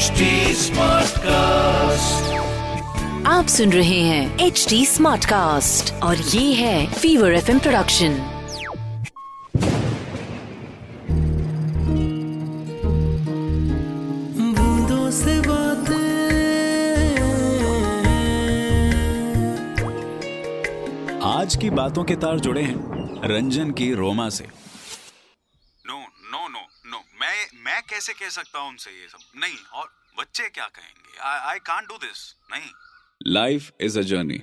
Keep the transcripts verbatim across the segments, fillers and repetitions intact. H D Smartcast, आप सुन रहे हैं एच डी स्मार्टकास्ट और ये है फीवर एफ एम प्रोडक्शन। बूंदों से बातें, आज की बातों के तार जुड़े हैं रंजन की रोमा से। मैं कैसे कह सकता हूँ उनसे ये सब? नहीं, और बच्चे क्या कहेंगे? I, I can't do this, नहीं। Life is a journey,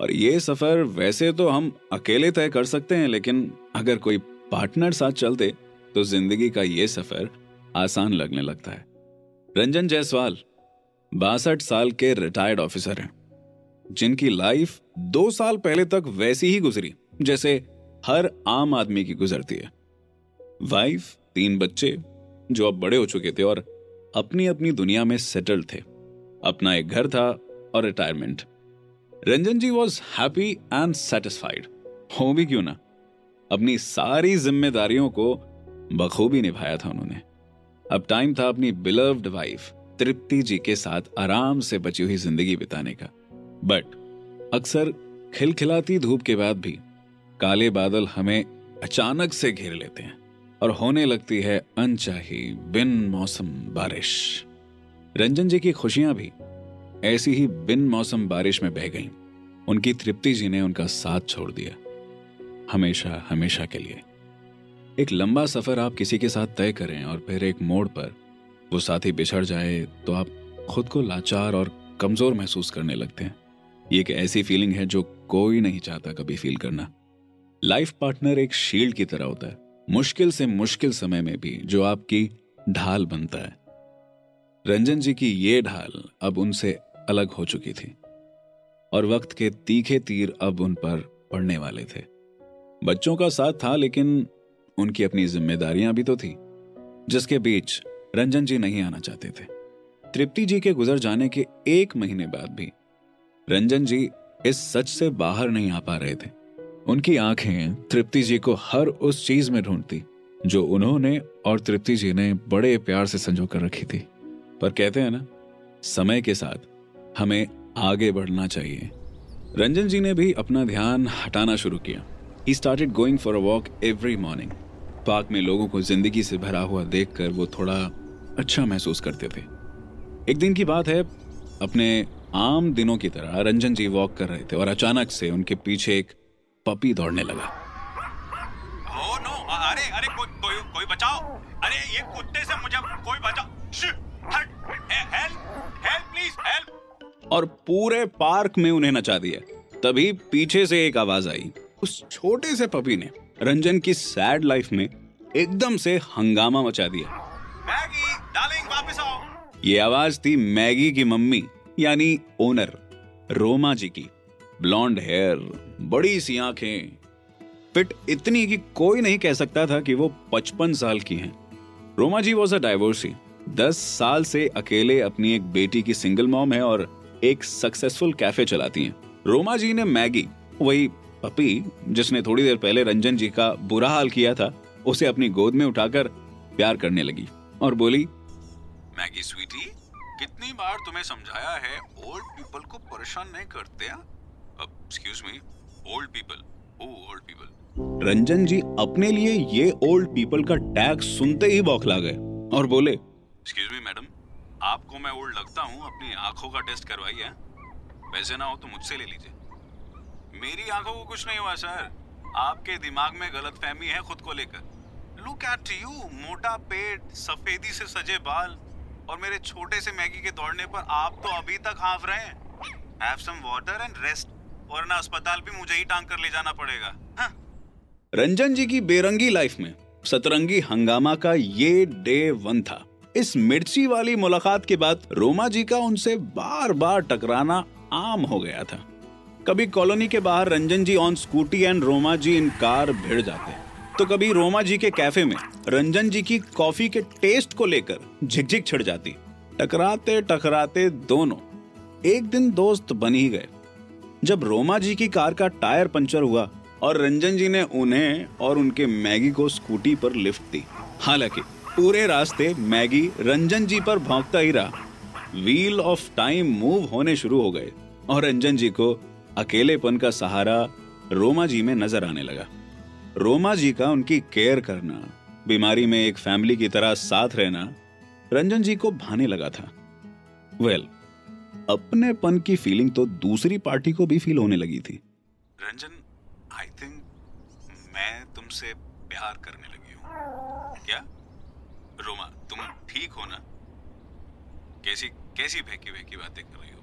और ये सफर वैसे तो हम अकेले तय कर सकते हैं, लेकिन अगर कोई पार्टनर साथ चलते तो जिंदगी का ये सफर आसान लगने लगता है। रंजन जायसवाल बासठ साल के रिटायर्ड ऑफिसर हैं, जिनकी लाइफ दो साल पहले तक वैसी ही गुजरी जैसे हर आम आदमी की गुजरती है। वाइफ, तीन बच्चे जो अब बड़े हो चुके थे और अपनी अपनी दुनिया में सेटल्ड थे। अपना एक घर था और retirement. Ranjan ji was happy and satisfied, हो भी क्यों ना। अपनी सारी जिम्मेदारियों को बखूबी निभाया था उन्होंने। अब टाइम था अपनी बिलव्ड वाइफ तृप्ति जी के साथ आराम से बची हुई जिंदगी बिताने का। बट अक्सर खिलखिलाती धूप के बाद भी काले बादल हमें अचानक से घेर लेते हैं और होने लगती है अनचाही बिन मौसम बारिश। रंजन जी की खुशियां भी ऐसी ही बिन मौसम बारिश में बह गईं। उनकी तृप्ति जी ने उनका साथ छोड़ दिया, हमेशा हमेशा के लिए। एक लंबा सफर आप किसी के साथ तय करें और फिर एक मोड़ पर वो साथी बिछड़ जाए तो आप खुद को लाचार और कमजोर महसूस करने लगते हैं। ये एक ऐसी फीलिंग है जो कोई नहीं चाहता कभी फील करना। लाइफ पार्टनर एक शील्ड की तरह होता है, मुश्किल से मुश्किल समय में भी, जो आपकी ढाल बनता है। रंजन जी की ये ढाल अब उनसे अलग हो चुकी थी और वक्त के तीखे तीर अब उन पर पड़ने वाले थे। बच्चों का साथ था, लेकिन उनकी अपनी जिम्मेदारियां भी तो थी, जिसके बीच रंजन जी नहीं आना चाहते थे। तृप्ति जी के गुजर जाने के एक महीने बाद भी रंजन जी इस सच से बाहर नहीं आ पा रहे थे। उनकी आंखें तृप्ति जी को हर उस चीज में ढूंढती जो उन्होंने और तृप्ति जी ने बड़े प्यार से संजो कर रखी थी। पर कहते हैं ना, समय के साथ हमें आगे बढ़ना चाहिए। रंजन जी ने भी अपना ध्यान हटाना शुरू किया। He started going for a walk every morning. Park में लोगों को जिंदगी से भरा हुआ देखकर वो थोड़ा अच्छा महसूस करते थे। एक दिन की बात है, अपने आम दिनों की तरह रंजन जी वॉक कर रहे थे और अचानक से उनके पीछे एक पपी दौड़ने लगा। oh no, अरे अरे को, को, कोई बचाओ! अरे ये कुत्ते से मुझे कोई बचाओ! help, help, please, help! और पूरे पार्क में उन्हें नचा दिया। तभी पीछे से एक आवाज आई। उस छोटे से पपी ने रंजन की सैड लाइफ में एकदम से हंगामा मचा दिया। मैगी डार्लिंग, वापस आओ! ये आवाज थी मैगी की मम्मी यानी ओनर रोमा जी की। ब्लॉन्ड हेयर, बड़ी सी आंखें, फिट इतनी कि कोई नहीं कह सकता था कि वो पचपन साल की हैं। Roma ji was a divorcee, दस साल से अकेले अपनी एक बेटी की सिंगल मॉम है और एक सक्सेसफुल कैफे चलाती हैं। रोमा जी ने मैगी, वही पपी जिसने थोड़ी देर पहले रंजन जी का बुरा हाल किया था, उसे अपनी गोद में उठाकर प्यार करने लगी और बोली, मैगी स्वीटी, कितनी बार तुम्हें समझाया है ओल्ड पीपल को परेशान नहीं करते हैं? Excuse me, old people. Oh, old people. Ranjan जी अपने लिए ये ओल्ड पीपल का टैग सुनते ही बौखला गए और बोले, Excuse me, मैडम, आपको मैं ओल्ड लगता हूँ? अपनी आंखों का टेस्ट करवाइए। वैसे ना हो तो मुझसे ले लीजिए। मेरी आंखों को कुछ नहीं हुआ सर, आपके दिमाग में गलतफहमी है खुद को लेकर। Look at you, मोटा पेट, सफेदी से सजे बाल और मेरे छोटे से मैगी के दौड़ने पर आप तो अभी तक हाँफ रहे हैं। Have some water and rest. वरना अस्पताल भी मुझे ही टांग कर ले जाना पड़ेगा। हाँ। रंजन जी की बेरंगी लाइफ में सतरंगी हंगामा का ये डे वन था। इस मिर्ची वाली मुलाकात के बाद रोमा जी का उनसे बार बार टकराना आम हो गया था। कभी कॉलोनी के बाहर Ranjan ji on scooty and Roma ji in car भिड़ जाते, तो कभी रोमा जी के कैफे में रंजन जी की कॉफी के टेस्ट को लेकर झिकझिक छिड़ जाती। टकराते टकराते दोनों एक दिन दोस्त बन ही गए। जब रोमा जी की कार का टायर पंचर हुआ और रंजन जी ने उन्हें और उनके मैगी को स्कूटी पर लिफ्ट दी। हालांकि पूरे रास्ते मैगी रंजन जी पर भौंकता ही रहा व्हील ऑफ टाइम मूव होने शुरू हो गए और रंजन जी को अकेलेपन का सहारा रोमा जी में नजर आने लगा। रोमा जी का उनकी केयर करना, बीमारी में एक फैमिली की तरह साथ रहना रंजन जी को भाने लगा था। वेल, अपनेपन की फीलिंग तो दूसरी पार्टी को भी फील होने लगी थी। रंजन, आई थिंक मैं तुमसे प्यार करने लगी हूँ। क्या रोमा, तुम ठीक हो ना? कैसी कैसी भेकी भेकी बातें कर रही हो?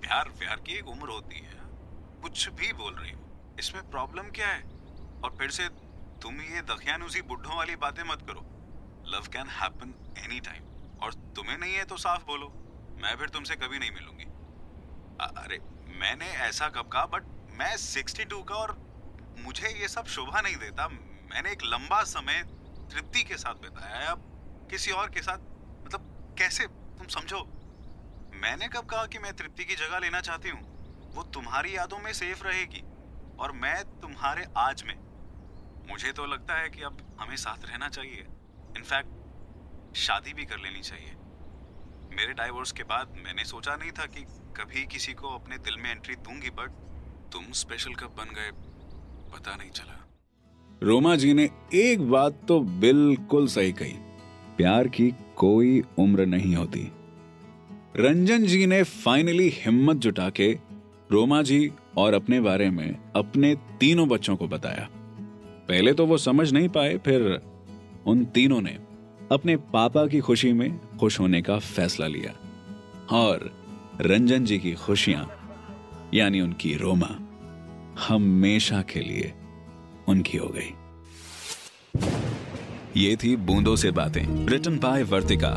प्यार प्यार की एक उम्र होती है, कुछ भी बोल रही हो, इसमें प्रॉब्लम क्या है? और फिर से तुम ये दखियानुसी बुड्ढों वाली बातें मत करो। Love can happen any time, और तुम्हें नहीं है तो साफ बोलो, मैं फिर तुमसे कभी नहीं मिलूंगी। आ, अरे मैंने ऐसा कब कहा? बट मैं बासठ का और मुझे ये सब शोभा नहीं देता। मैंने एक लंबा समय तृप्ति के साथ बिताया है, अब किसी और के साथ मतलब कैसे? तुम समझो, मैंने कब कहा कि मैं तृप्ति की जगह लेना चाहती हूँ? वो तुम्हारी यादों में सेफ रहेगी और मैं तुम्हारे आज में। मुझे तो लगता है कि अब हमें साथ रहना चाहिए, इनफैक्ट शादी भी कर लेनी चाहिए। मेरे डाइवोर्स के बाद मैंने सोचा नहीं था कि कभी किसी को अपने दिल में एंट्री दूंगी, बट तुम स्पेशल कब बन गए पता नहीं चला। रोमा जी ने एक बात तो बिल्कुल सही कही, प्यार की कोई उम्र नहीं होती। रंजन जी ने फाइनली हिम्मत जुटा के रोमा जी और अपने बारे में अपने तीनों बच्चों को बताया। पहले तो वो समझ नहीं पाए, फिर उन तीनों ने अपने पापा की खुशी में खुश होने का फैसला लिया और रंजन जी की खुशियां यानी उनकी रोमा हमेशा के लिए उनकी हो गई। ये थी बूंदों से बातें, written by Vartika,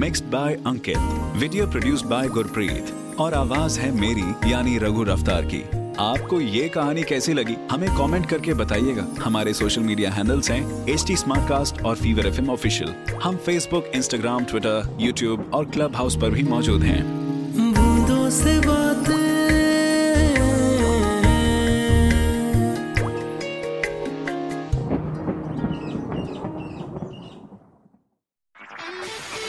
mixed by Ankit, video produced by Gurpreet और आवाज है मेरी यानी रघु रफ्तार की। आपको ये कहानी कैसी लगी हमें कमेंट करके बताइएगा। हमारे सोशल मीडिया हैंडल्स हैं एचटी स्मार्टकास्ट और फीवर एफएम ऑफिशियल। हम फेसबुक, इंस्टाग्राम, ट्विटर, यूट्यूब और क्लब हाउस पर भी मौजूद हैं। बूंदों से बातें।